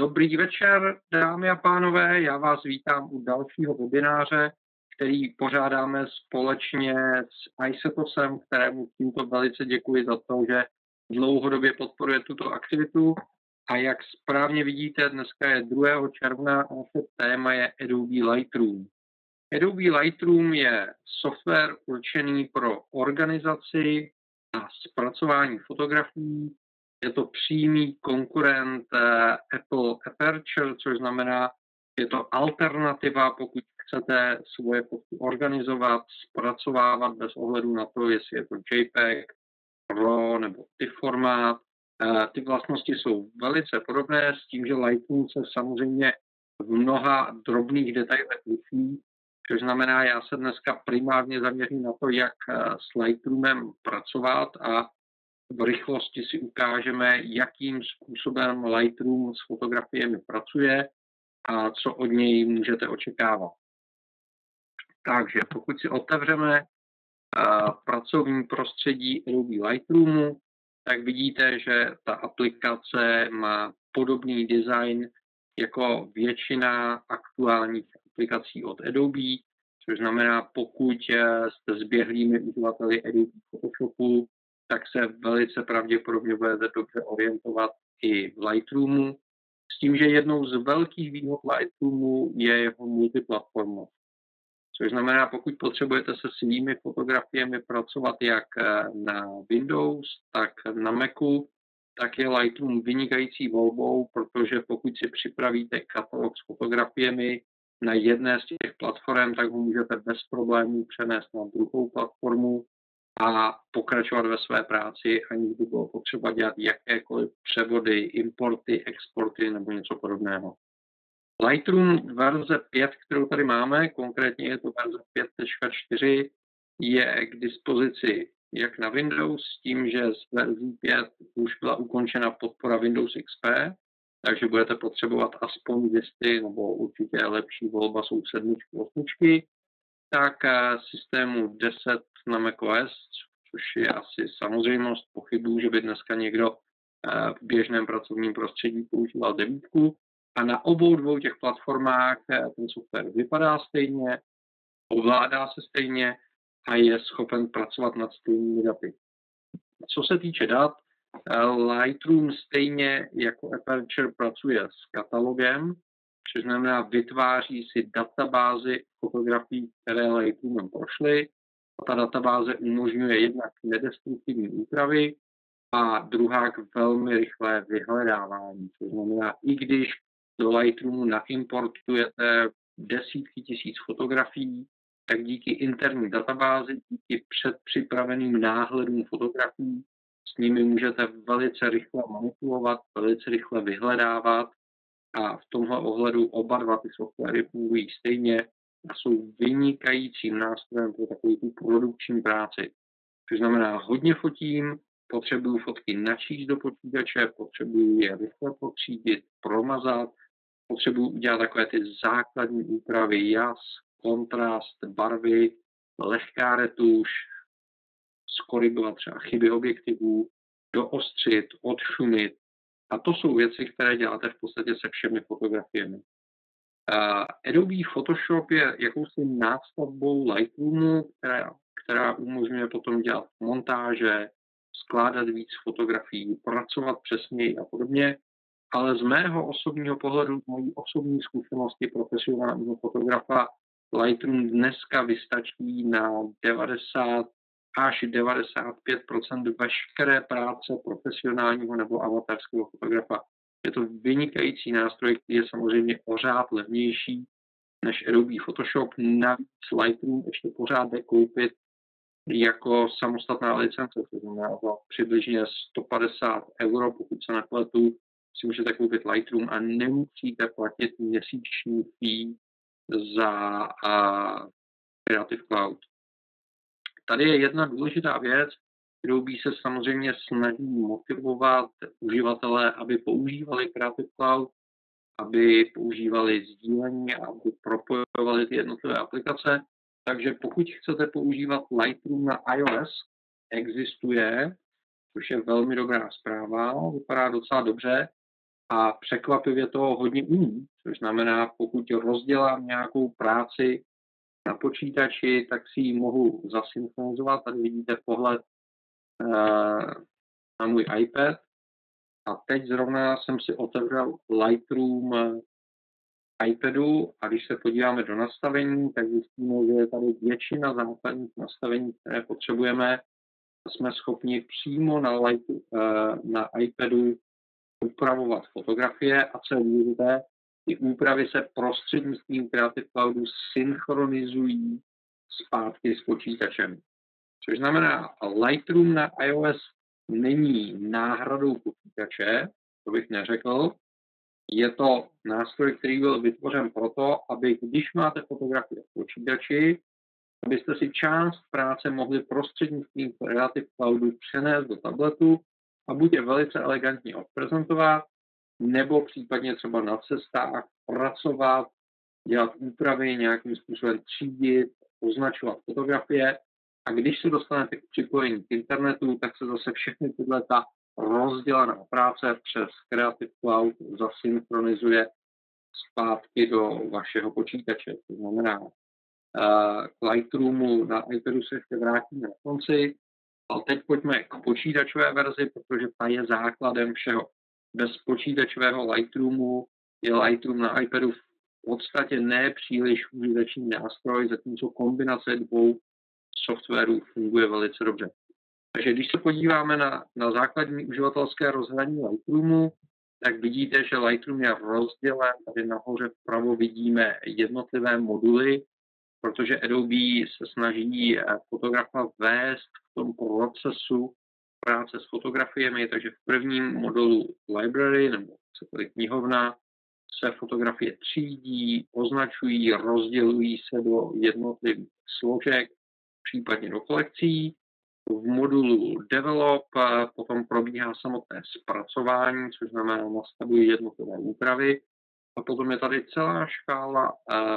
Dobrý večer, dámy a pánové, já vás vítám u dalšího webináře, který pořádáme společně s iSetosem, kterému tímto velice děkuji za to, že dlouhodobě podporuje tuto aktivitu. A jak správně vidíte, dneska je 2. června a téma je Adobe Lightroom. Adobe Lightroom je software určený pro organizaci a zpracování fotografií. Je to přímý konkurent Apple Aperture, což znamená, je to alternativa, pokud chcete svoje fotky organizovat, zpracovávat bez ohledu na to, jestli je to JPEG, RAW nebo TIFF formát. Ty vlastnosti jsou velice podobné s tím, že Lightroom se samozřejmě v mnoha drobných detailech liší, což znamená, já se dneska primárně zaměřím na to, jak s Lightroomem pracovat a v rychlosti si ukážeme, jakým způsobem Lightroom s fotografiemi pracuje a co od něj můžete očekávat. Takže pokud si otevřeme pracovní prostředí Adobe Lightroomu, tak vidíte, že ta aplikace má podobný design jako většina aktuálních aplikací od Adobe, což znamená, pokud jste zběhlými uživateli Adobe Photoshopu, tak se velice pravděpodobně budete dobře orientovat i v Lightroomu, s tím, že jednou z velkých výhod Lightroomu je jeho multiplatformnost. Což znamená, pokud potřebujete se svými fotografiemi pracovat jak na Windows, tak na Macu, tak je Lightroom vynikající volbou, protože pokud si připravíte katalog s fotografiemi na jedné z těch platform, tak ho můžete bez problémů přenést na druhou platformu a pokračovat ve své práci, aniž by bylo potřeba dělat jakékoliv převody, importy, exporty nebo něco podobného. Lightroom verze 5, kterou tady máme, konkrétně je to verze 5.4, je k dispozici jak na Windows, s tím, že z verzí 5 už byla ukončena podpora Windows XP, takže budete potřebovat aspoň listy, nebo určitě lepší volba jsou 7, 8, tak systému 10 na Mac OS, což je asi samozřejmost, pochybuju, že by dneska někdo v běžném pracovním prostředí používal 9. A na obou dvou těch platformách ten software vypadá stejně, ovládá se stejně a je schopen pracovat nad stejnými daty. Co se týče dat, Lightroom stejně jako Aperture pracuje s katalogem, což znamená vytváří si databázi fotografií, které Lightroomem prošly. A ta databáze umožňuje jednak nedestruktivní úpravy a druhá velmi rychlé vyhledávání. Což znamená, i když do Lightroomu naimportujete desítky tisíc fotografií, tak díky interní databázi, díky předpřipraveným náhledům fotografií, s nimi můžete velice rychle manipulovat, velice rychle vyhledávat a v tomhle ohledu oba dva ty softwary fungují stejně a jsou vynikajícím nástrojem pro takovou tu produkční práci. Což znamená, hodně fotím, potřebuju fotky načíst do počítače, potřebuju je rychle potřídit, promazat, potřebuju udělat takové ty základní úpravy, jas, kontrast, barvy, lehká retuš, skorigovat třeba chyby objektivů, doostřit, odšumit. A to jsou věci, které děláte v podstatě se všemi fotografiemi. Adobe Photoshop je jakousi nástavbou Lightroomu, která umožňuje potom dělat montáže, skládat víc fotografií, pracovat přesněji a podobně, ale z mého osobního pohledu, z mojí osobní zkušenosti profesionálního fotografa, Lightroom dneska vystačí na 90 až 95% veškeré práce profesionálního nebo amatérského fotografa. Je to vynikající nástroj, který je samozřejmě pořád levnější než Adobe Photoshop. Navíc Lightroom ještě pořád jde koupit jako samostatná licence, to znamená přibližně 150 €, pokud se nepletu, si můžete koupit Lightroom a nemusíte platit měsíční fee za Creative Cloud. Tady je jedna důležitá věc, Adobe se samozřejmě snaží motivovat uživatele, aby používali Creative Cloud, aby používali sdílení a aby propojovali ty jednotlivé aplikace. Takže pokud chcete používat Lightroom na iOS, existuje, což je velmi dobrá zpráva, vypadá docela dobře, a překvapivě toho hodně umí, což znamená, pokud rozdělám nějakou práci na počítači, tak si ji mohu zasynchronizovat. Tady vidíte pohled na můj iPad. A teď zrovna jsem si otevřel Lightroom iPadu a když se podíváme do nastavení, tak zjistíme, že je tady většina základních nastavení, které potřebujeme. Jsme schopni přímo na iPadu upravovat fotografie a co je důležité, ty úpravy se prostřednictvím Creative Cloudu synchronizují zpátky s počítačem. Což znamená, Lightroom na iOS není náhradou počítače, to bych neřekl. Je to nástroj, který byl vytvořen proto, aby když máte fotografie v počítači, abyste si část práce mohli prostřednictvím Creative Cloudu přenést do tabletu a buď je velice elegantně odprezentovat, nebo případně třeba na cestách pracovat, dělat úpravy, nějakým způsobem třídit, označovat fotografie. A když se dostanete k připojení k internetu, tak se zase všechny tyhle ta rozdělaná práce přes Creative Cloud zasynchronizuje zpátky do vašeho počítače. To znamená, k Lightroomu na iPadu se ještě vrátíme na konci, ale teď pojďme k počítačové verzi, protože ta je základem všeho. Bez počítačového Lightroomu je Lightroom na iPadu v podstatě nepříliš užitečný nástroj, zatímco kombinace dvou softwarů funguje velice dobře. Takže když se podíváme na základní uživatelské rozhraní Lightroomu, tak vidíte, že Lightroom je rozdělen, tady nahoře vpravo vidíme jednotlivé moduly, protože Adobe se snaží fotografa vést v tom procesu práce s fotografiemi, takže v prvním modulu library nebo knihovna se fotografie třídí, označují, rozdělují se do jednotlivých složek, případně do kolekcí. V modulu develop potom probíhá samotné zpracování, což znamená nastavují jednotlivé úpravy. A potom je tady celá škála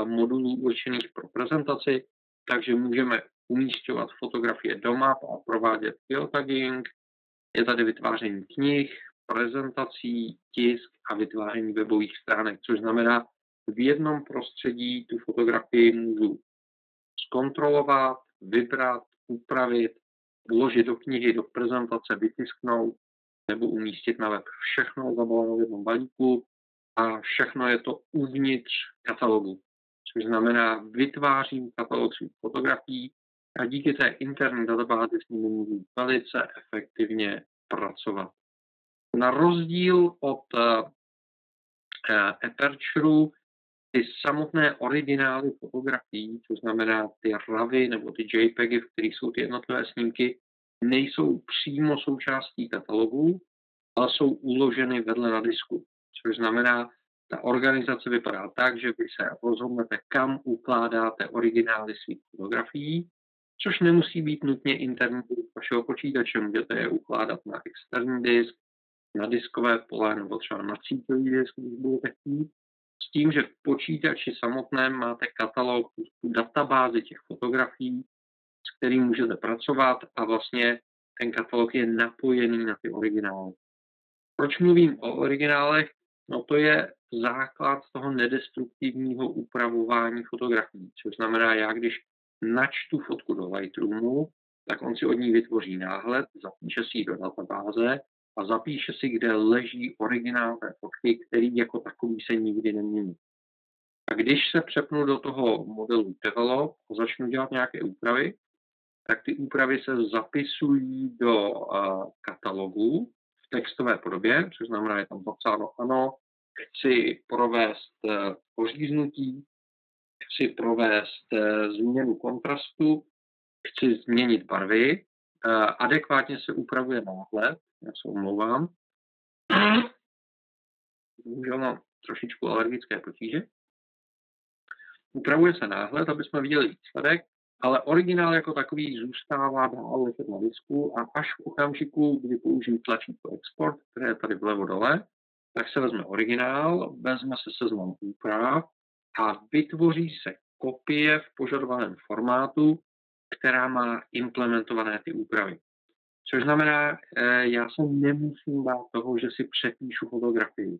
modulů určených pro prezentaci, takže můžeme umísťovat fotografie do map a provádět geotagging. Je tady vytváření knih, prezentací, tisk a vytváření webových stránek, což znamená, v jednom prostředí tu fotografii můžu zkontrolovat, vybrat, upravit, vložit do knihy, do prezentace, vytisknout nebo umístit na web. Všechno zabaleno v jednom balíku. A všechno je to uvnitř katalogu, což znamená, vytvářím katalog svých fotografií a díky té interní databázi s nimi můžu velice efektivně pracovat. Na rozdíl od Aperture, ty samotné originály fotografií, což znamená ty ravy nebo ty JPEGy, v kterých jsou ty jednotlivé snímky, nejsou přímo součástí katalogu, ale jsou uloženy vedle na disku. Což znamená, ta organizace vypadá tak, že vy se rozhodnete, kam ukládáte originály svých fotografií, což nemusí být nutně interní disk vašeho počítače. Můžete je ukládat na externí disk, na diskové pole nebo třeba na síťový disk, když budete chtít. S tím, že v počítači samotném máte katalog, databázi těch fotografií, s kterým můžete pracovat a vlastně ten katalog je napojený na ty originály. Proč mluvím o originálech? No to je základ toho nedestruktivního upravování fotografií, což znamená, já když načtu fotku do Lightroomu, tak on si od ní vytvoří náhled, zapíše si ji do databáze a zapíše si, kde leží originál té fotky, který jako takový se nikdy nemění. A když se přepnu do toho modelu Develop a začnu dělat nějaké úpravy, tak ty úpravy se zapisují do katalogu, textové podobě, což znamená, je tam zapsáno ano, chci provést poříznutí, chci provést změnu kontrastu, chci změnit barvy, adekvátně se upravuje náhled, já se omlouvám, bohužel mám trošičku alergické potíže, upravuje se náhled, aby jsme viděli výsledek, ale originál jako takový zůstává dál ležet na disku a až v okamžiku, kdy použiju tlačítko export, které je tady vlevo dole, tak se vezme originál, vezme se seznam úprav a vytvoří se kopie v požadovaném formátu, která má implementované ty úpravy. Což znamená, já se nemusím bát toho, že si přepíšu fotografii.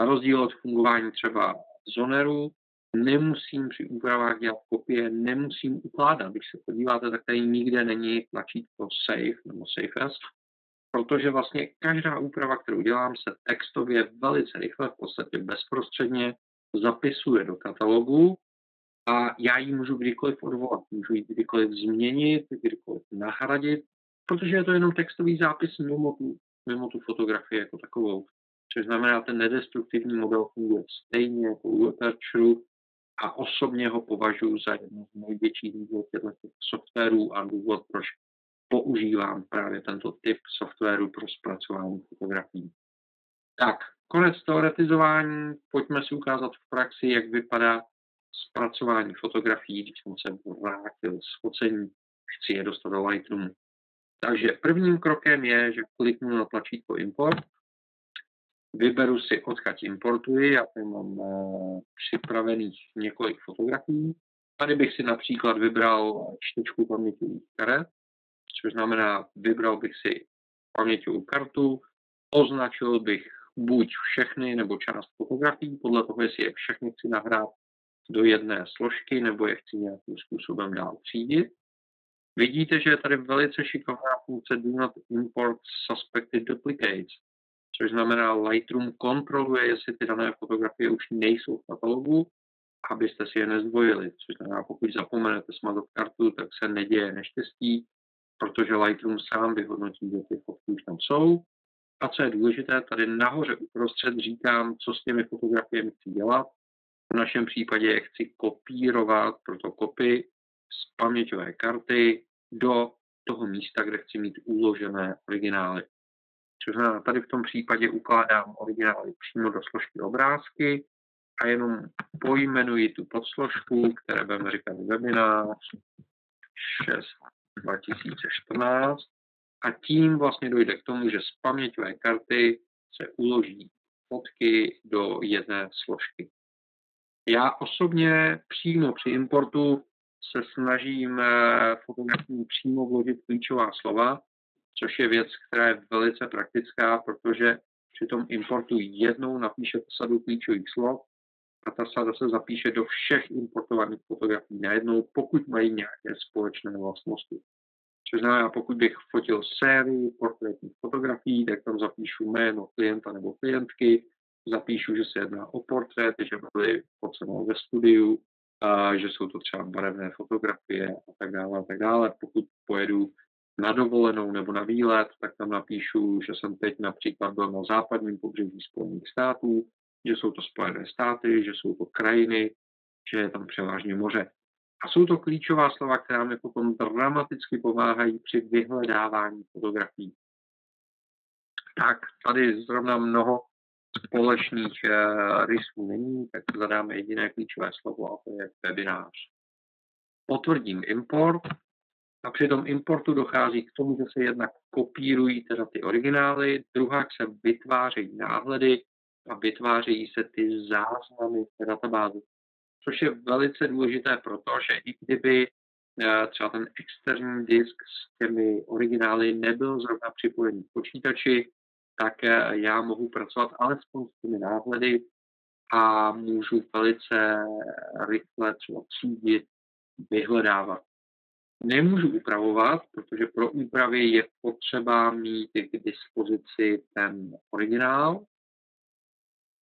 Na rozdíl od fungování třeba zoneru, nemusím při úpravách dělat kopie, nemusím ukládat. Když se podíváte, tak tady nikde není tlačítko Save nebo Save As, protože vlastně každá úprava, kterou dělám, se textově velice rychle, v podstatě bezprostředně zapisuje do katalogu a já ji můžu kdykoliv odvolat, můžu ji kdykoliv změnit, kdykoliv nahradit, protože je to jenom textový zápis mimo tu fotografii jako takovou. Což znamená, ten nedestruktivní model funguje stejně jako u Aperture a osobně ho považuji za jednu z největších důvodů těch softwarů a důvod, proč používám právě tento typ softwaru pro zpracování fotografií. Tak, konec teoretizování, pojďme si ukázat v praxi, jak vypadá zpracování fotografií, když jsem se vrátil z focení, chci je dostat do Lightroomu. Takže prvním krokem je, že kliknu na tlačítko Import, vyberu si, odkud importuji, já tady mám připravených několik fotografií. Tady bych si například vybral čtečku paměťových karet, což znamená, vybral bych si paměťovou kartu, označil bych buď všechny nebo část fotografií, podle toho, jestli je všechny chci nahrát do jedné složky nebo je chci nějakým způsobem dál třídit. Vidíte, že je tady velice šikovná funkce Do Not Import Suspected Duplicates, což znamená, Lightroom kontroluje, jestli ty dané fotografie už nejsou v katalogu, abyste si je nezdvojili. Což znamená, pokud zapomenete smazat kartu, tak se neděje neštěstí, protože Lightroom sám vyhodnotí, že ty fotky už tam jsou. A co je důležité, tady nahoře uprostřed říkám, co s těmi fotografiemi chci dělat. V našem případě je chci kopírovat, proto kopy z paměťové karty do toho místa, kde chci mít uložené originály. Což znamená, tady v tom případě ukládám originály přímo do složky obrázky a jenom pojmenuji tu podsložku, které budeme říkat webinář 6 2014 a tím vlastně dojde k tomu, že z paměťové karty se uloží fotky do jedné složky. Já osobně přímo při importu se snažím fotografii přímo vložit klíčová slova, což je věc, která je velice praktická, protože při tom importu jednou napíšete sadu klíčových slov a ta sada se zapíše do všech importovaných fotografií najednou, pokud mají nějaké společné vlastnosti. Což znamená, pokud bych fotil sérii portrétních fotografií, tak tam zapíšu jméno klienta nebo klientky, zapíšu, že se jedná o portrét, že byly focené ve studiu, a že jsou to třeba barevné fotografie a tak dále a tak dále. Pokud pojedu na dovolenou nebo na výlet, tak tam napíšu, že jsem teď například byl na západním pobřeží Spojených států, že jsou to Spojené státy, že jsou to krajiny, že je tam převážně moře. A jsou to klíčová slova, která mi potom dramaticky pomáhají při vyhledávání fotografií. Tak, tady zrovna mnoho společných rysů není, tak zadáme jediné klíčové slovo a to je webinář. Potvrdím import. A při tom importu dochází k tomu, že se jednak kopírují teda ty originály, druhá se vytvářejí náhledy a vytvářejí se ty záznamy v databázi. Což je velice důležité, protože i kdyby třeba ten externí disk s těmi originály nebyl zrovna připojený k počítači, tak já mohu pracovat alespoň s těmi náhledy a můžu velice rychle třeba třídit, vyhledávat. Nemůžu upravovat, protože pro úpravy je potřeba mít k dispozici ten originál.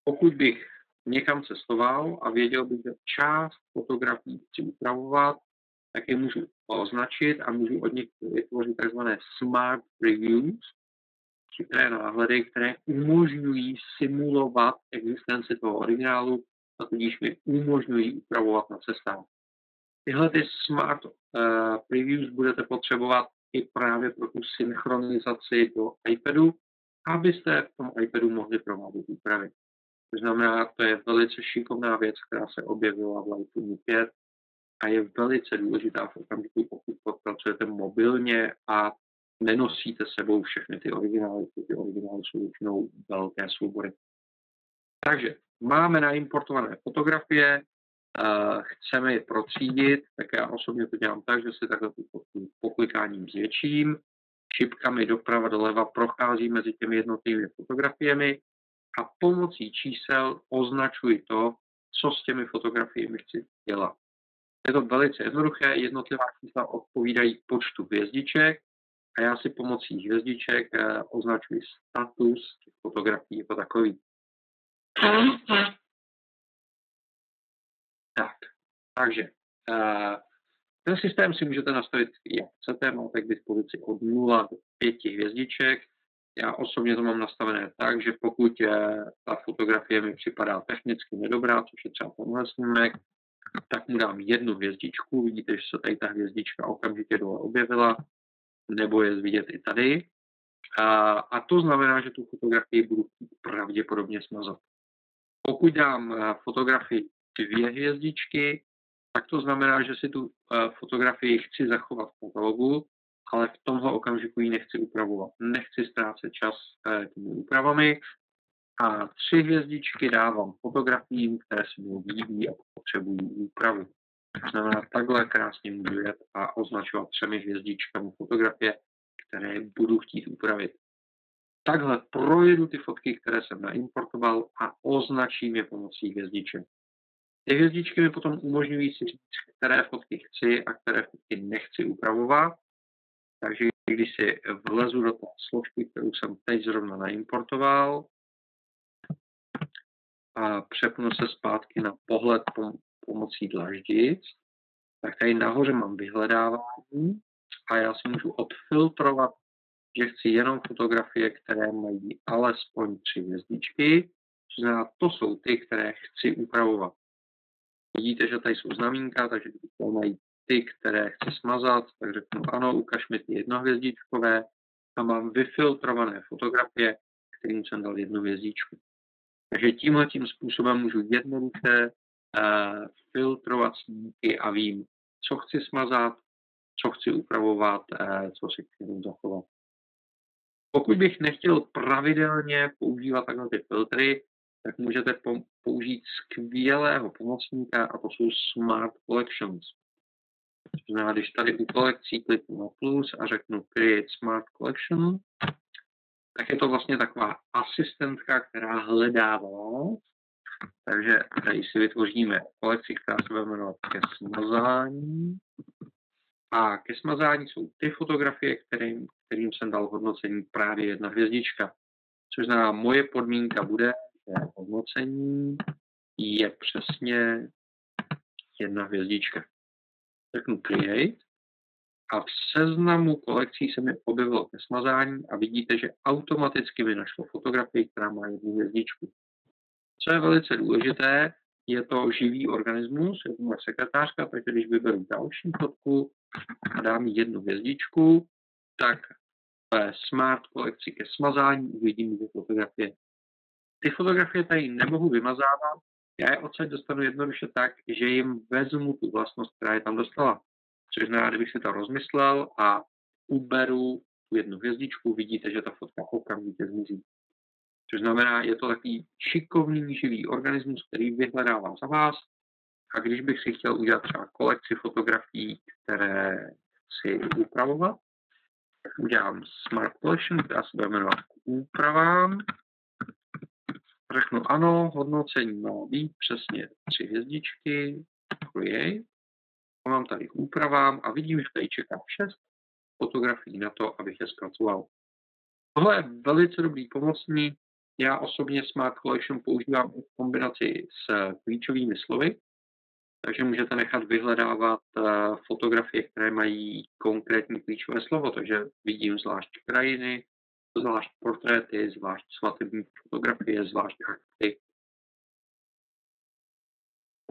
Pokud bych někam cestoval a věděl bych, že část fotografií chci upravovat, tak je můžu označit a můžu od nich vytvořit tzv. Smart previews, chytré náhledy, které umožňují simulovat existenci toho originálu a tudíž mi umožňují upravovat na cestách. Tyhle ty smart previews budete potřebovat i právě pro tu synchronizaci do iPadu, abyste v tom iPadu mohli provádět úpravy. To znamená, to je velice šikovná věc, která se objevila v Lightroomu 5 a je velice důležitá v okamžiku, pokud pracujete mobilně a nenosíte sebou všechny ty originály, protože originály jsou většinou velké soubory. Takže máme naimportované fotografie, chceme je protřídit, tak já osobně to dělám tak, že si takhle poklikáním zvětším, šipkami doprava doleva prochází mezi těmi jednotlivými fotografiemi a pomocí čísel označuji to, co s těmi fotografiemi chci dělat. Je to velice jednoduché, jednotlivá čísla odpovídají počtu hvězdiček a já si pomocí hvězdiček označuji status těch fotografií jako takový. Tak, takže ten systém si můžete nastavit, jak chcete, máte k dispozici od 0 do 5 hvězdiček. Já osobně to mám nastavené tak, že pokud ta fotografie mi připadá technicky nedobrá, což je třeba tenhle snímek, tak mu dám 1 hvězdičku. Vidíte, že se tady ta hvězdička okamžitě dole objevila, nebo je vidět i tady. A to znamená, že tu fotografii budu pravděpodobně smazat. Pokud dám fotografii 2 hvězdičky, tak to znamená, že si tu fotografii chci zachovat v katalogu, ale v tomhle okamžiku ji nechci upravovat. Nechci ztrácet čas těmi úpravami. A 3 hvězdičky dávám fotografiím, které se mi líbí a potřebují úpravu. To znamená, takhle krásně můžu jet a označovat 3 hvězdičkami fotografie, které budu chtít upravit. Takhle projedu ty fotky, které jsem naimportoval a označím je pomocí hvězdiček. Ty hvězdičky mi potom umožňují si říct, které fotky chci a které fotky nechci upravovat. Takže když si vlezu do té složky, kterou jsem teď zrovna naimportoval, a přepnu se zpátky na pohled pomocí dlaždic, tak tady nahoře mám vyhledávání a já si můžu odfiltrovat, že chci jenom fotografie, které mají alespoň 3 hvězdičky, což znamená, to jsou ty, které chci upravovat. Vidíte, že tady jsou znamínka, takže to mají ty, které chci smazat, tak řeknu ano, ukaž mi ty jednohvězdičkové a mám vyfiltrované fotografie, kterým jsem dal 1 hvězdičku. Takže tímhletím způsobem můžu jednoduše filtrovat snímky a vím, co chci smazat, co chci upravovat, co si chci zachovat. Pokud bych nechtěl pravidelně používat takové ty filtry, tak můžete použít skvělého pomocníka a to jsou Smart Collections. To znamená, když tady u kolekcí kliknu na plus a řeknu Create Smart Collection, tak je to vlastně taková asistentka, která hledá vás. Takže tady si vytvoříme kolekci, která se bude jmenovat ke smazání. A ke smazání jsou ty fotografie, kterým jsem dal hodnocení právě 1 hvězdička. Což znamená, moje podmínka bude, že hodnocení je přesně 1 hvězdička. Řeknu Create a v seznamu kolekcí se mi objevilo ke smazání a vidíte, že automaticky mi našlo fotografii, která má 1 hvězdičku. Co je velice důležité, je to živý organismus, je to moje sekretářka, takže když vyberu další fotku a dám 1 hvězdičku, tak ve Smart kolekci ke smazání uvidím 2 fotografie. Ty fotografie tady nemohu vymazávat, já je odsaď dostanu jednoduše tak, že jim vezmu tu vlastnost, která je tam dostala. Což znamená, kdybych si to rozmyslel a uberu tu 1 hvězdičku, vidíte, že ta fotka okamžitě zmizí. Což znamená, je to takový šikovný živý organismus, který vyhledává za vás. A když bych si chtěl udělat třeba kolekci fotografií, které chci upravovat, tak udělám Smart Collection, která se bude jmenovat k úpravám. Řeknu ano, hodnocení má být přesně 3 hvězdičky, create. Mám tady k úpravám a vidím, že tady čeká 6 fotografií na to, abych je zpracoval. Tohle je velice dobrý pomocník. Já osobně Smart Collection používám v kombinaci s klíčovými slovy, takže můžete nechat vyhledávat fotografie, které mají konkrétní klíčové slovo, takže vidím zvlášť krajiny, zvlášť portréty, zvlášť svatební fotografie, zvlášť akty.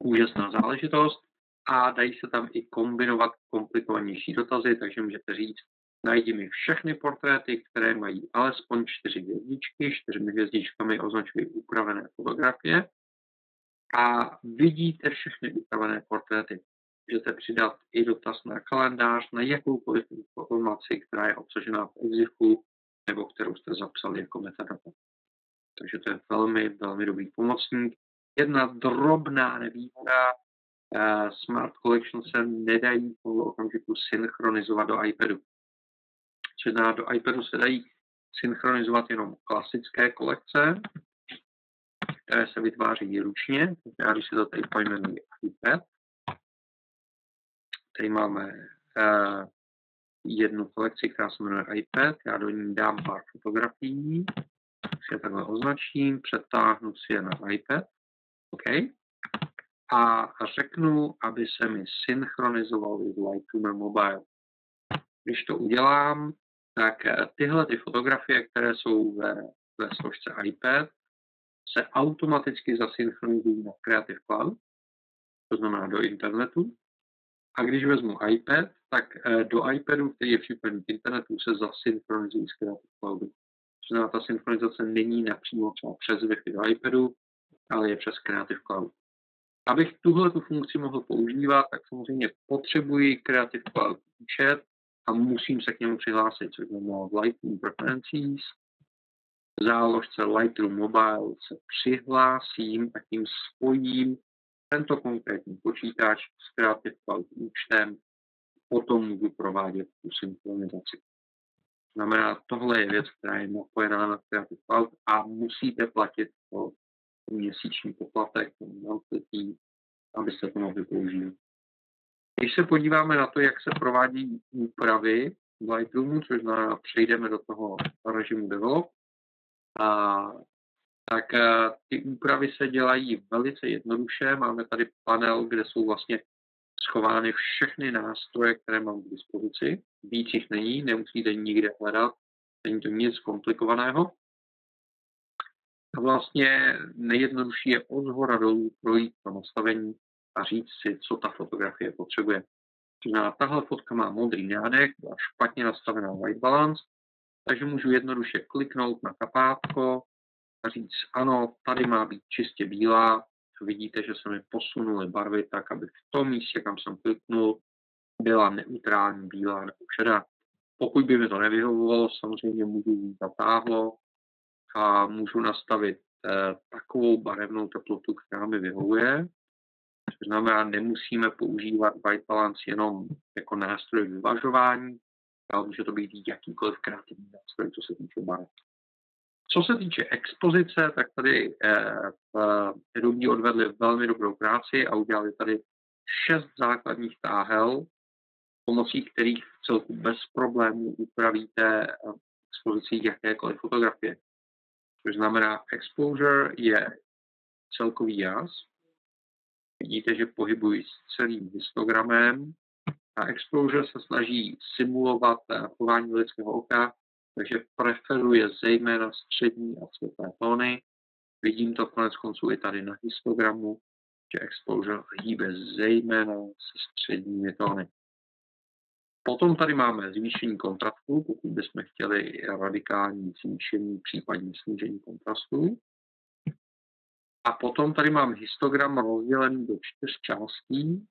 Úžasná záležitost a dají se tam i kombinovat komplikovanější dotazy, takže můžete říct, najdi mi všechny portréty, které mají alespoň 4 hvězdičky, 4 hvězdičkami označují upravené fotografie a vidíte všechny upravené portréty. Můžete přidat i dotaz na kalendář, na jakoukoliv informaci, která je obsažená v exifu, nebo kterou jste zapsali jako metadata. Takže to je velmi, velmi dobrý pomocník. Jedna drobná nevýhoda, Smart Collection se nedají v okamžiku synchronizovat do iPadu. Do iPadu se dají synchronizovat jenom klasické kolekce, které se vytváří ručně. Já když si to tady pojmenuji iPad, tady máme jednu kolekci, která se jmenuje iPad, já do ní dám pár fotografií, si je takhle označím, přetáhnu si je na iPad, OK. A řeknu, aby se mi synchronizoval i s Lightroom Mobile. Když to udělám, tak tyhle ty fotografie, které jsou ve složce iPad, se automaticky zasynchronizují na Creative Cloud, to znamená do internetu. A když vezmu iPad, tak do iPadu, který je připojený k internetu, se zasynchronizují s Creative Cloudu. To znamená, ta synchronizace není napřímo třeba přes Wi-Fi do iPadu, ale je přes Creative Cloud. Abych tuhle tu funkci mohl používat, tak samozřejmě potřebuji Creative Cloud účet a musím se k němu přihlásit, což znamená v Lightroom Preferences. V záložce Lightroom Mobile se přihlásím a tím spojím tento konkrétní počítač s Creative Cloud účtem. Potom můžu provádět tu synchronizaci. Znamená, tohle je věc, která je napojená na Creative Cloud a musíte platit to měsíční poplatek, abyste to mohli použít. Když se podíváme na to, jak se provádí úpravy v Lightroomu, což znamená, přejdeme do toho režimu Develop, tak ty úpravy se dělají velice jednoduše. Máme tady panel, kde jsou vlastně schovány všechny nástroje, které mám k dispozici. Víc jich není, nemusíte nikde hledat, není to nic komplikovaného. A vlastně nejjednodušší je od shora dolů projít na nastavení a říct si, co ta fotografie potřebuje. Tahle fotka má modrý nádech, byla špatně nastavená White Balance, takže můžu jednoduše kliknout na kapátko a říct, ano, tady má být čistě bílá. Vidíte, že se mi posunuly barvy tak, aby v tom místě, kam jsem kliknul, byla neutrální bílá nebo šedá. Pokud by mi to nevyhovovalo, samozřejmě můžu jít na táhlo a můžu nastavit takovou barevnou teplotu, která mi vyhovuje. To znamená, nemusíme používat White Balance jenom jako nástroj vyvažování, ale může to být jakýkoliv kreativní nástroj, co se týče barev. Co se týče expozice, tak tady Adobe odvedli velmi dobrou práci a udělali tady 6 základních táhel, pomocí kterých v celku bez problémů upravíte expozici jakékoliv fotografie. Což znamená, exposure je celkový jaz. Vidíte, že pohybuji s celým histogramem. A exposure se snaží simulovat chování lidského oka, takže preferuje zejména střední a světlé tóny. Vidím to koneckonců i tady na histogramu, že exposure hýbe zejména se středními tóny. Potom tady máme zvýšení kontrastu, pokud bychom chtěli radikální zvýšení, případně snížení kontrastu. A potom tady mám histogram rozdělený do 4 částí.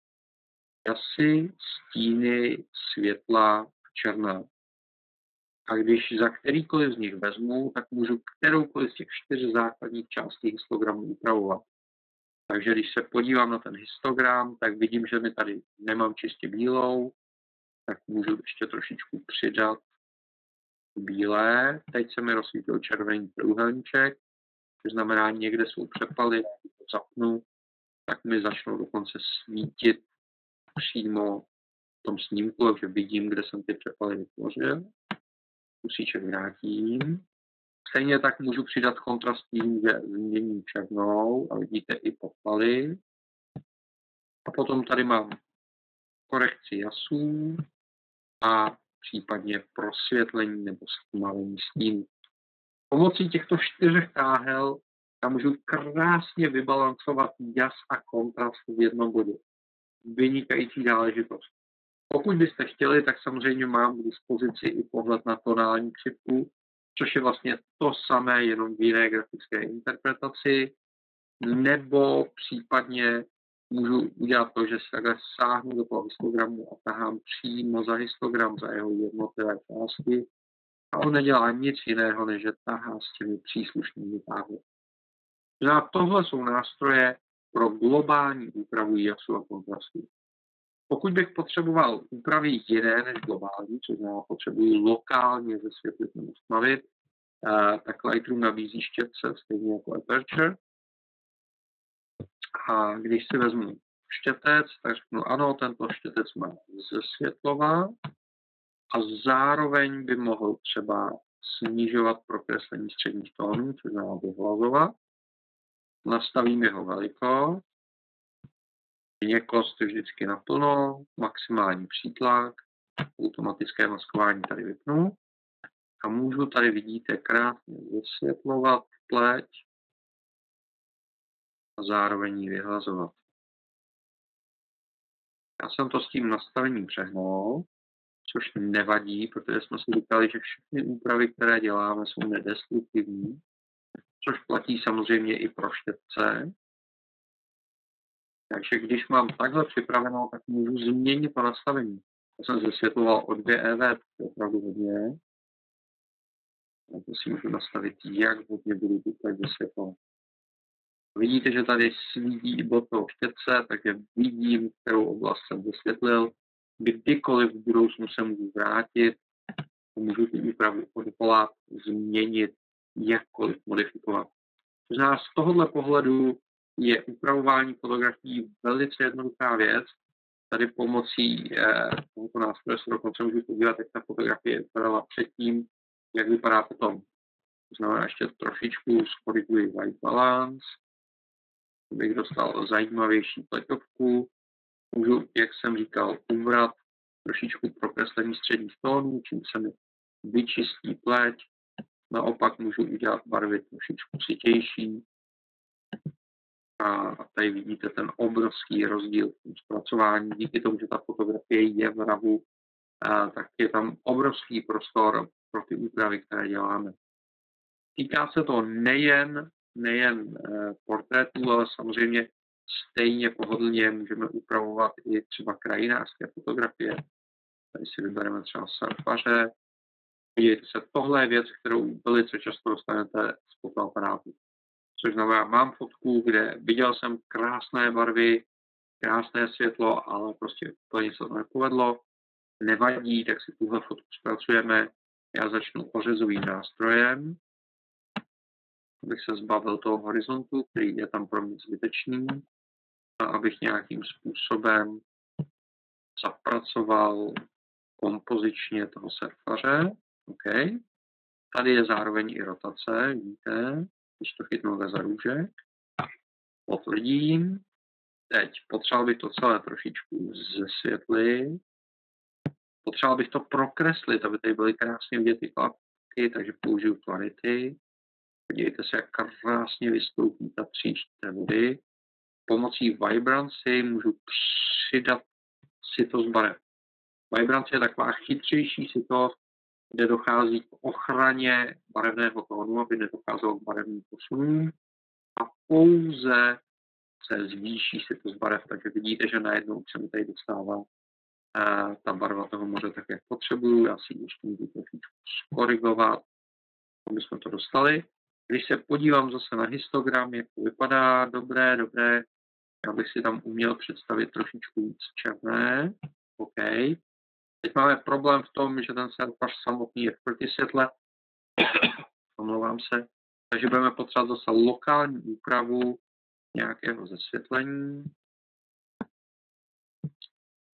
Jasy, stíny, světla a černá. A když za kterýkoliv z nich vezmu, tak můžu kteroukoliv z těch 4 základních částí histogramu upravovat. Takže když se podívám na ten histogram, tak vidím, že mi tady nemám čistě bílou, tak můžu ještě trošičku přidat bílé. Teď se mi rozsvítil červený trojúhelníček, to znamená, někde jsou přepaly, když to zapnu, tak mi začnou dokonce svítit přímo v tom snímku, takže vidím, kde jsem ty přepaly vytvořil. Kusíček vrátím. Stejně tak můžu přidat kontrast tím, že změním černou a vidíte i podpaly. A potom tady mám korekci jasů a případně prosvětlení nebo stmalení stínu. Pomocí těchto 4 táhel tam můžu krásně vybalancovat jas a kontrast v jednom bodu. Vynikající záležitost. Pokud byste chtěli, tak samozřejmě mám k dispozici i pohled na tonální křivku, což je vlastně to samé, jenom v jiné grafické interpretaci, nebo případně můžu udělat to, že si takhle sáhnu do toho histogramu a tahám přímo za histogram, za jeho jednotlivé části a on nedělá nic jiného, než že tahá s těmi příslušnými táhly. Tohle jsou nástroje pro globální úpravu jasu a kontrastu. Pokud bych potřeboval úpravy jiné než globální, což znamená potřebuji lokálně zesvětlit nebo stmavit, tak Lightroom nabízí štětce, stejně jako Aperture, A když si vezmu štětec, tak řeknu ano, tento štětec má zesvětlovat a zároveň by mohl třeba snižovat prokreslení středních tónů, což znamená vyhlazovat. Nastavím jeho velikost, měkkost vždycky naplno, maximální přítlak, automatické maskování tady vypnu a můžu tady, vidíte, krásně vysvětlovat pleť a zároveň ji vyhlazovat. Já jsem to s tím nastavením přehnul, což nevadí, protože jsme si říkali, že všechny úpravy, které děláme, jsou nedestruktivní, což platí samozřejmě i pro štětce. Takže když mám takhle připravenou, tak můžu změnit to nastavení. Já jsem zesvětloval o 2 EV, to je opravdu hodně. A to si můžu nastavit, jak hodně budu tady vysvětlovat. Vidíte, že tady svítí i bod toho štětce, takže vidím, kterou oblast jsem vysvětlil. Kdykoliv v budoucnu se můžu vrátit, můžu tu úpravu odvolat, změnit, jakkoliv modifikovat. To znamená, z tohohle pohledu je upravování fotografií velice jednoduchá věc. Tady pomocí tohoto nástroje se dokonce můžu podívat, jak ta fotografie vypadala předtím, jak vypadá potom. To znamená, ještě trošičku zkoriguji White Balance, abych dostal zajímavější pleťovku. Můžu, jak jsem říkal, ubrat trošičku prokreslení středních tónů, čím se mi vyčistí pleť. Naopak můžu udělat barvy trošičku sytější. A tady vidíte ten obrovský rozdíl v tom zpracování. Díky tomu, že ta fotografie je v RAWu, tak je tam obrovský prostor pro ty úpravy, které děláme. Týká se to nejen portrétů, ale samozřejmě stejně pohodlně můžeme upravovat i třeba krajinářské fotografie. Tady si vybereme třeba surfaře. Podívejte se, tohle je věc, kterou velice často dostanete z fotoaparátu. Což znamená, mám fotku, kde viděl jsem krásné barvy, krásné světlo, ale prostě úplně se to nepovedlo. Nevadí, tak si tuhle fotku zpracujeme. Já začnu ořezovým nástrojem, abych se zbavil toho horizontu, který je tam pro mě zbytečný, a abych nějakým způsobem zapracoval kompozičně toho surfaře. Okay. Tady je zároveň i rotace, vidíte, když to chytnu ve zarůžek, potvrdím. Teď potřeboval bych to celé trošičku zesvětlit. Potřeboval bych to prokreslit, aby tady byly krásně vidět ty klapky, takže použiju klarity. Podívejte se, jak krásně vystoupí ta příšť té vody. Pomocí vibranci můžu přidat sytost barev. Vibrance je taková chytřejší sytost, kde dochází k ochraně barevného tónu, aby nedocházelo k barevným posunům. A pouze se zvýší sytost barev, takže vidíte, že najednou se mi tady dostává ta barva toho moře tak, jak potřebuju. Já si ještě můžu trošičku skorigovat, aby jsme to dostali. Když se podívám zase na histogram, jak to vypadá, dobré, já bych si tam uměl představit trošičku víc černé, OK. Teď máme problém v tom, že ten surfař samotný je v protisvětle, omlouvám se, takže budeme potřebovat zase lokální úpravu nějakého zesvětlení.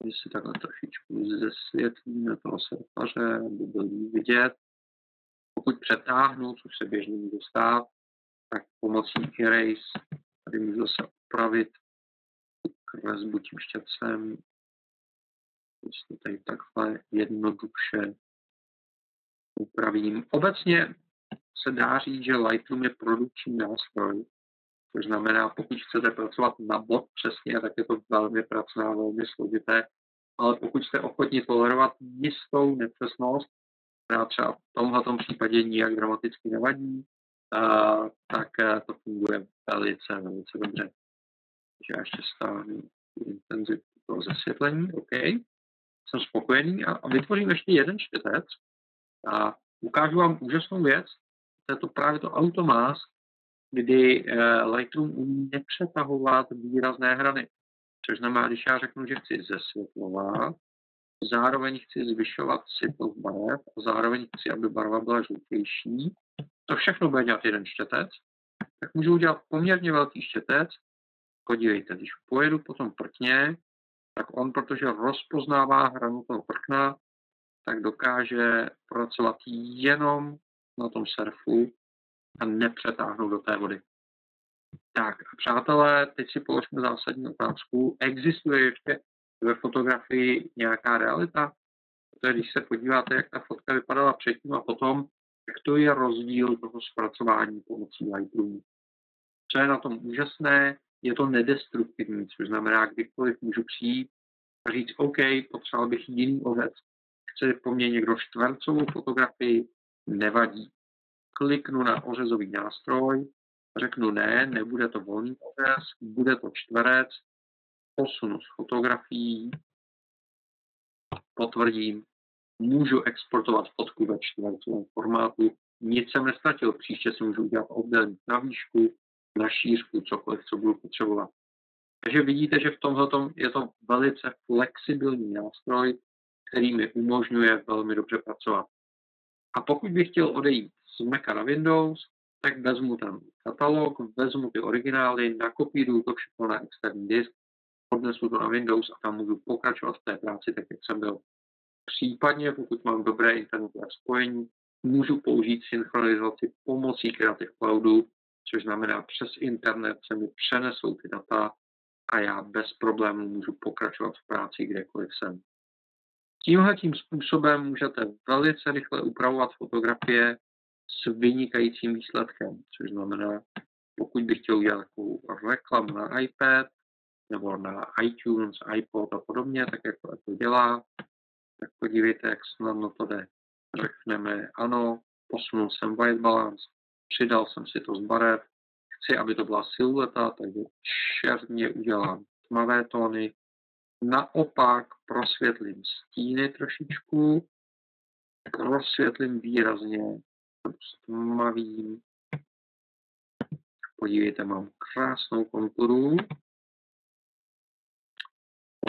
Když si takhle trošičku zesvětlíme toho surfaře, aby byl vidět. Pokud přetáhnu, což se běžně může stát, tak pomocí erase tady můžu se opravit kresbu tím štětcem. Jestli tady takhle jednoduše upravím. Obecně se dá říct, že Lightroom je produkční nástroj, což znamená, pokud chcete pracovat na bod přesně, tak je to velmi pracné, velmi složité, ale pokud jste ochotni tolerovat jistou nepřesnost, která třeba v tomhletom případě nijak dramaticky nevadí, tak to funguje velice dobře. Takže já ještě stáhnu intenzitu toho zesvětlení, OK. Jsem spokojený a vytvořím ještě jeden štětec a ukážu vám úžasnou věc, to je to právě to Auto Mask, kdy Lightroom umí nepřetahovat výrazné hrany. Což znamená, když já řeknu, že chci zesvětlovat, zároveň chci zvyšovat sytost barev a zároveň chci, aby barva byla žlutější. To všechno bude dělat jeden štětec. Tak můžu udělat poměrně velký štětec Podívejte, když pojedu po tom prkně, tak on, protože rozpoznává hranu toho prkna, tak dokáže pracovat jenom na tom surfu a nepřetáhnout do té vody. Tak a přátelé, teď si položme zásadní otázku. Existuje ještě ve fotografii nějaká realita? Protože když se podíváte, jak ta fotka vypadala předtím a potom, tak to je rozdíl toho zpracování pomocí Lightroomu. Co je na tom úžasné, je to nedestruktivní, což znamená, kdykoliv můžu přijít a říct, OK, potřeboval bych jiný ověc. Chce po mně někdo čtvercovou fotografii, nevadí. Kliknu na ořezový nástroj, řeknu ne, nebude to volný ořez, bude to čtverec, posunu s fotografií, potvrdím, můžu exportovat fotku ve čtvercovém formátu, nic jsem neztratil, příště si můžu udělat obdélník na výšku, na šířku, cokoliv, co budu potřebovat. Takže vidíte, že v tomhletom je to velice flexibilní nástroj, který mi umožňuje velmi dobře pracovat. A pokud bych chtěl odejít z Maca na Windows, tak vezmu ten katalog, vezmu ty originály, nakopíruju to všechno na externí disk, odnesu to na Windows a tam můžu pokračovat v té práci, tak jak jsem byl. Případně, pokud mám dobré internetové spojení, můžu použít synchronizaci pomocí Creative Cloudu, což znamená, přes internet se mi přenesou ty data a já bez problémů můžu pokračovat v práci kdekoliv jsem. Tímhletím způsobem můžete velice rychle upravovat fotografie s vynikajícím výsledkem, což znamená, pokud bych chtěl udělat nějakou reklamu na iPad nebo na iTunes, iPod a podobně, tak jak to Apple dělá, tak podívejte, jak snadno to jde. Řekneme ano, posunul jsem White Balance, přidal jsem si to z barev, chci, aby to byla silueta, takže černě udělám tmavé tóny, naopak prosvětlím stíny trošičku, prosvětlím výrazně, stmavím. Podívejte, mám krásnou konturu.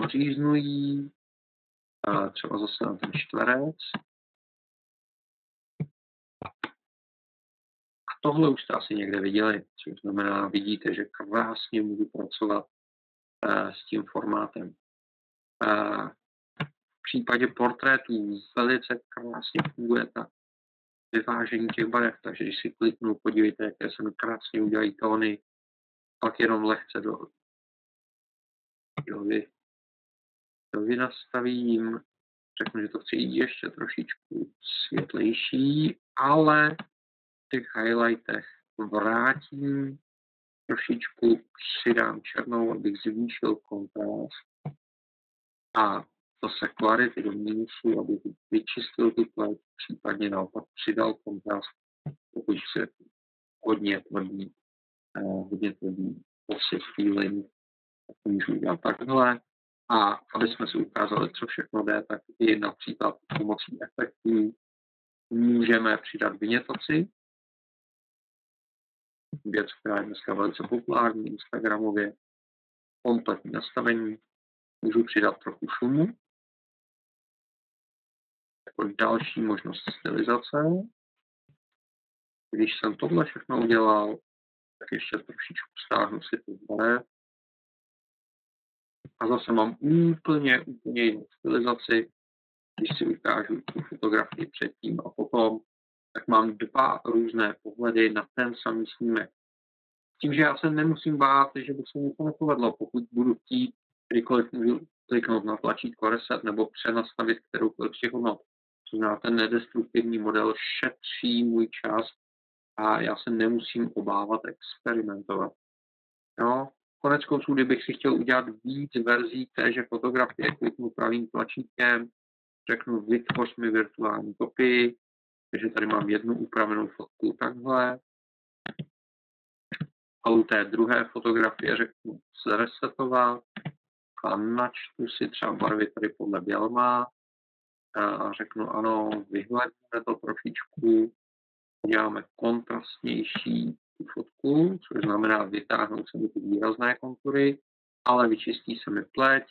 Oříznu ji, třeba zase na ten čtverec. A tohle už jste asi někde viděli, což znamená, vidíte, že krásně můžu pracovat s tím formátem. V případě portrétů velice krásně funguje ta vyvážení těch barev, takže když si kliknu, podívejte, jaké se mi krásně udělají tóny, pak jenom lehce nastavím, řeknu, že to chci jít ještě trošičku světlejší, ale v těch highlightech vrátím trošičku, přidám černou, abych zvýšil kontrast a zase klarity do minusu, abych vyčistil tu pleť, případně naopak přidal kontrast, pokud se hodně tvrdý posy feeling, tak můžu udělat takhle. A aby jsme si ukázali, co všechno jde, tak i například pomocí efektů můžeme přidat vinětaci. Věc, která je dneska velice populární instagramově. Kompletní nastavení. Můžu přidat trochu šumu. Jako další možnost stylizace. Když jsem tohle všechno udělal, tak ještě trošičku stáhnu si to barev. A zase mám úplně jinou stylizaci. Když si ukážu tu fotografii předtím a potom, tak mám dva různé pohledy na ten samý snímek. Tím, že já se nemusím bát, že by se mi to nepovedlo, pokud budu chtít, kdykoliv můžu kliknout na tlačítko reset nebo přenastavit kteroukoliv z těch hodnot. To znamená, ten nedestruktivní model šetří můj čas a já se nemusím obávat experimentovat. No. Konec konců, kdybych si chtěl udělat víc verzí téže fotografie, kliknu pravým tlačítkem, řeknu vytvoř mi virtuální kopii, takže tady mám jednu upravenou fotku takhle. A u té druhé fotografie řeknu zresetovat a načtu si třeba barvy tady podle Bělma a řeknu ano, vyhledíme to trošičku, uděláme kontrastnější fotku, což znamená vytáhnout se mi ty výrazné kontury, ale vyčistí se mi pleť,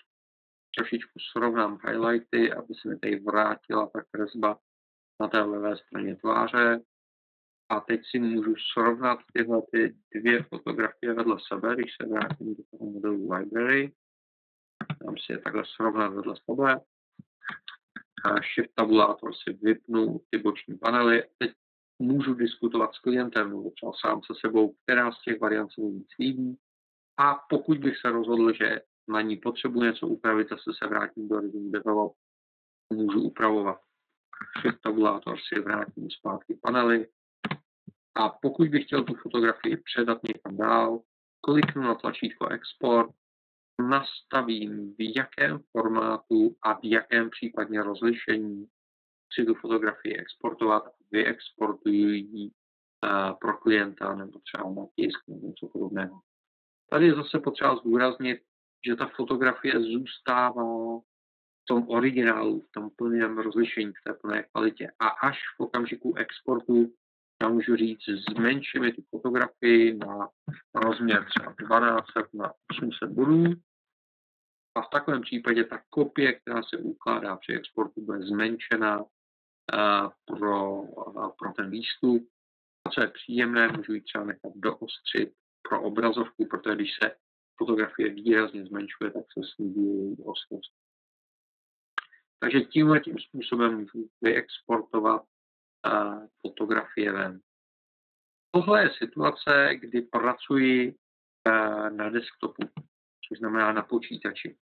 trošičku srovnám highlighty, aby se mi tady vrátila ta kresba na té levé straně tváře, A teď si můžu srovnat tyhle ty dvě fotografie vedle sebe, když se vrátím do toho modelu library. Dám si je takhle srovnat vedle sebe. A shift tabulátor si vypnu ty boční panely. Teď můžu diskutovat s klientem, nebo třeba sám se sebou, která z těch variant se mi víc líbí. A pokud bych se rozhodl, že na ní potřebuji něco upravit, zase se vrátím do režimu develop, můžu upravovat. Shift tabulátor si vrátím zpátky panely. A pokud bych chtěl tu fotografii předat někam dál, kliknu na tlačítko Export, nastavím, v jakém formátu a v jakém případně rozlišení si tu fotografii exportovat, vyexportuju ji pro klienta nebo třeba na tisk nebo něco podobného. Tady je zase potřeba zdůraznit, že ta fotografie zůstává v tom originálu, v tom plném rozlišení, v té plné kvalitě. A až v okamžiku exportu já můžu říct, zmenšíme tu fotografii na rozměr třeba 12×800 bodů. A v takovém případě ta kopie, která se ukládá při exportu, bude zmenšena pro ten výstup. A co je příjemné, můžu ji třeba nechat doostřit pro obrazovku, protože když se fotografie výrazně zmenšuje, tak se snižuje její ostrost. Takže tímhle tím způsobem můžu vyexportovat fotografie ven. Tohle je situace, kdy pracuji na desktopu, což znamená na počítači.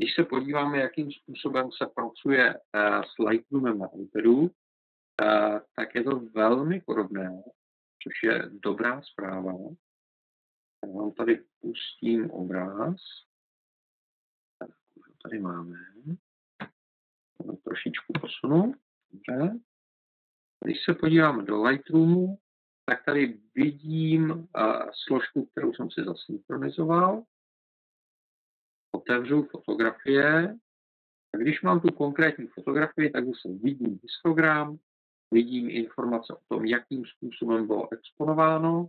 Když se podíváme, jakým způsobem se pracuje s Lightroomem na iPadu, tak je to velmi podobné, což je dobrá zpráva. Já vám tady pustím obraz. Tak, tady máme. Trošičku posunu. Dobře. Když se podíváme do Lightroomu, tak tady vidím složku, kterou jsem si zasynchronizoval. Otevřu fotografie. A když mám tu konkrétní fotografii, tak zase vidím histogram, vidím informace o tom, jakým způsobem bylo exponováno.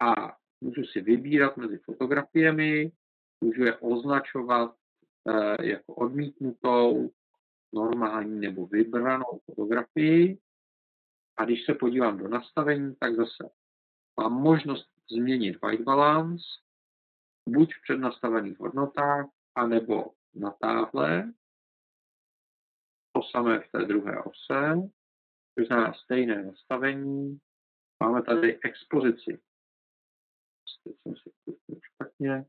A můžu si vybírat mezi fotografiemi, můžu je označovat jako odmítnutou, normální nebo vybranou fotografii. A když se podívám do nastavení, tak zase mám možnost změnit white balance, buď v přednastavených hodnotách, anebo na táhle. To samé v té druhé ose, což znamená stejné nastavení. Máme tady expozici. Teď jsem si kliknul špatně.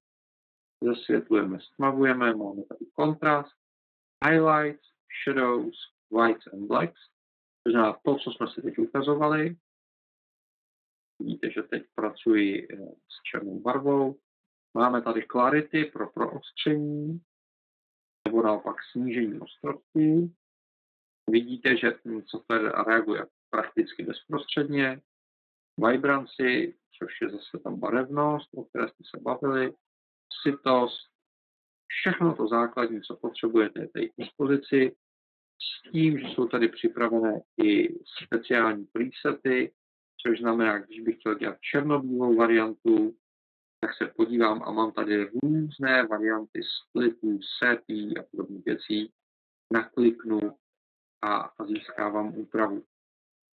Zasvětlujeme, stmavujeme, máme tady kontrast, highlights, shadows, whites and blacks. To znamená to, co jsme si teď ukazovali. Vidíte, že teď pracuji s černou barvou. Máme tady clarity pro proostření, nebo naopak snížení ostrosti. Vidíte, že software reaguje prakticky bezprostředně. Vibrancy, což je zase tam barevnost, o které jsme se bavili. Sitost. Všechno to základní, co potřebujete, je tady k dispozici. S tím, že jsou tady připravené i speciální presety, což znamená, když bych chtěl dělat černobílou variantu, tak se podívám a mám tady různé varianty splitů, setí a podobných věcí. Nakliknu a získávám úpravu.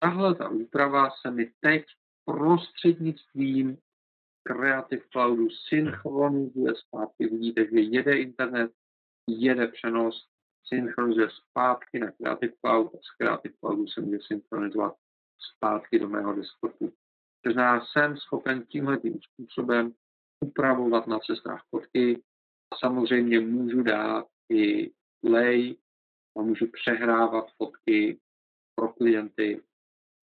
Tahle ta úprava se mi teď prostřednictvím Creative Cloudu synchronizuje zpátky. Vidíte, že jede internet, jede přenos, synchronizuje zpátky na Creative Cloud a z Creative Cloudu se může synchronizovat zpátky do mého desktopu. To znamená, jsem schopen tímhletým způsobem upravovat na cestách fotky a samozřejmě můžu dát i play a můžu přehrávat fotky pro klienty.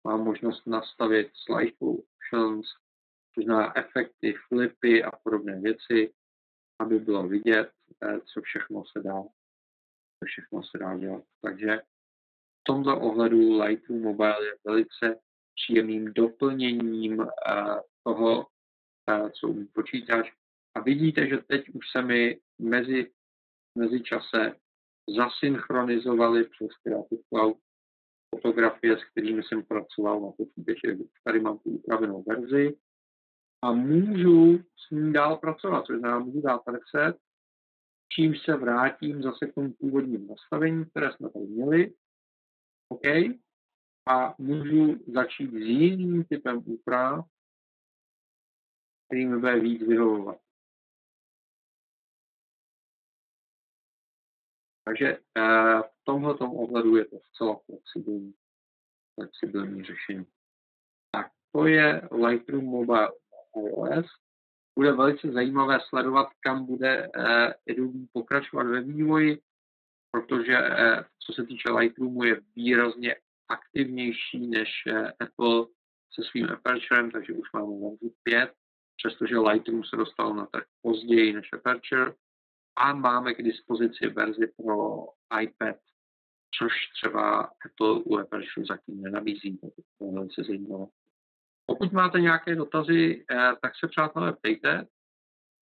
Mám možnost nastavit slideshow options, to znamená efekty, flipy a podobné věci, aby bylo vidět, co všechno se dá. dělat. Takže v tomto ohledu Lightroom Mobile je velice příjemným doplněním toho, co umí počítač. A vidíte, že teď už se mi mezičase zasynchronizovaly přes Creative Cloud fotografie, s kterými jsem pracoval na počítači. Tady mám tu upravenou verzi a můžu s ní dál pracovat, což znamená, můžu dát reset, čím se vrátím zase k tomu původnímu nastavení, které jsme tady měli. OK. a můžu začít s jiným typem úprav, který mi bude víc vyhovovat. Takže v tomto ohledu je to zcela flexibilní řešení. Tak to je Lightroom Mobile iOS. Bude velice zajímavé sledovat, kam bude Adobe pokračovat ve vývoji, protože co se týče Lightroomu, je výrazně aktivnější než Apple se svým Aperturem, takže už máme verzi 5, přestože Lightroom se dostal na trh později než Aperture. A máme k dispozici verzi pro iPad, což třeba Apple u Aperture zatím nenabízí. To je velice zajímavé. Pokud máte nějaké dotazy, tak se přátelé ptejte.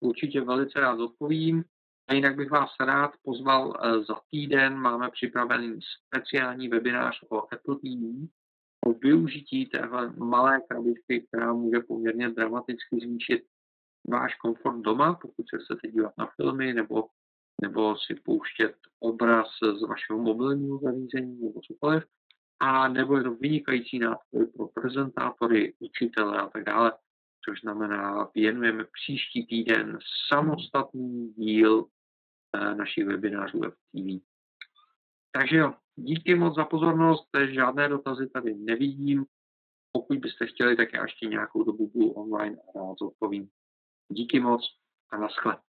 Určitě velice rád odpovím. A jinak bych vás rád pozval za týden. Máme připravený speciální webinář o Apple TV, o využití téhle malé krabičky, která může poměrně dramaticky zvýšit váš komfort doma, pokud se chcete dívat na filmy nebo si pouštět obraz z vašeho mobilního zařízení nebo cokoliv. A nebo je to vynikající nástroj pro prezentátory, učitele a tak dále, což znamená, věnujeme příští týden samostatný díl našich webinářů WebTV. Takže jo, díky moc za pozornost, žádné dotazy tady nevidím. Pokud byste chtěli, tak já ještě nějakou dobu budu online a rád odpovím. Díky moc a naschle.